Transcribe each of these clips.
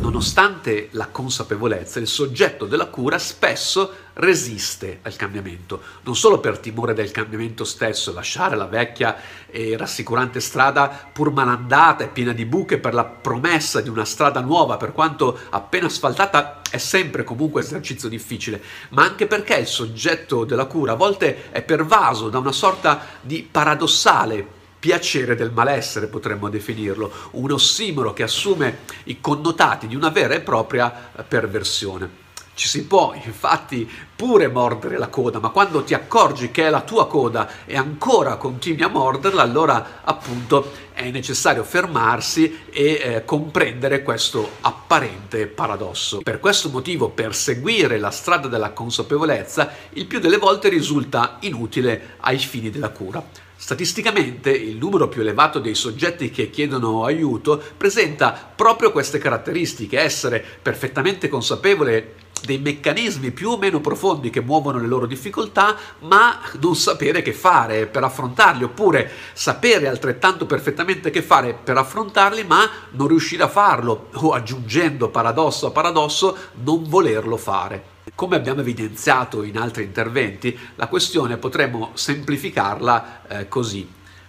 Nonostante la consapevolezza, il soggetto della cura spesso resiste al cambiamento, non solo per timore del cambiamento stesso, lasciare la vecchia e rassicurante strada pur malandata e piena di buche per la promessa di una strada nuova, per quanto appena asfaltata è sempre comunque esercizio difficile, ma anche perché il soggetto della cura a volte è pervaso da una sorta di paradossale piacere del malessere, potremmo definirlo, un ossimoro che assume i connotati di una vera e propria perversione. Ci si può infatti pure mordere la coda, ma quando ti accorgi che è la tua coda e ancora continui a morderla, allora appunto è necessario fermarsi e comprendere questo apparente paradosso. Per questo motivo, per seguire la strada della consapevolezza, il più delle volte risulta inutile ai fini della cura. Statisticamente il numero più elevato dei soggetti che chiedono aiuto presenta proprio queste caratteristiche: essere perfettamente consapevole dei meccanismi più o meno profondi che muovono le loro difficoltà, ma non sapere che fare per affrontarli, oppure sapere altrettanto perfettamente che fare per affrontarli, ma non riuscire a farlo, o, aggiungendo paradosso a paradosso, non volerlo fare. Come abbiamo evidenziato in altri interventi, la questione potremmo semplificarla così: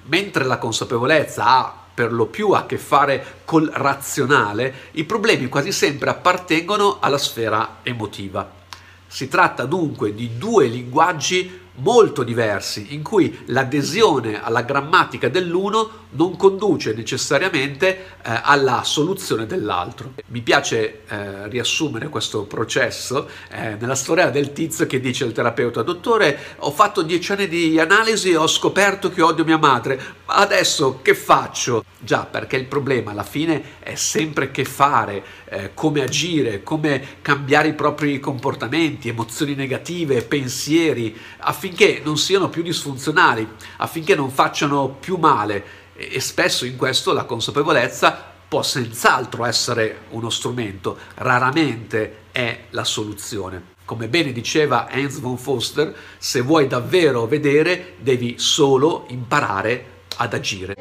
mentre la consapevolezza ha per lo più a che fare col razionale, i problemi quasi sempre appartengono alla sfera emotiva. Si tratta dunque di due linguaggi molto diversi, in cui l'adesione alla grammatica dell'uno non conduce necessariamente alla soluzione dell'altro. Mi piace riassumere questo processo nella storia del tizio che dice al terapeuta: dottore, ho fatto 10 anni di analisi e ho scoperto che odio mia madre, ma adesso che faccio? Già, perché il problema alla fine è sempre che fare, come agire, come cambiare i propri comportamenti, emozioni negative, pensieri, affinché non siano più disfunzionali, affinché non facciano più male, e spesso in questo la consapevolezza può senz'altro essere uno strumento, raramente è la soluzione. Come bene diceva Hans von Foster, se vuoi davvero vedere, devi solo imparare ad agire.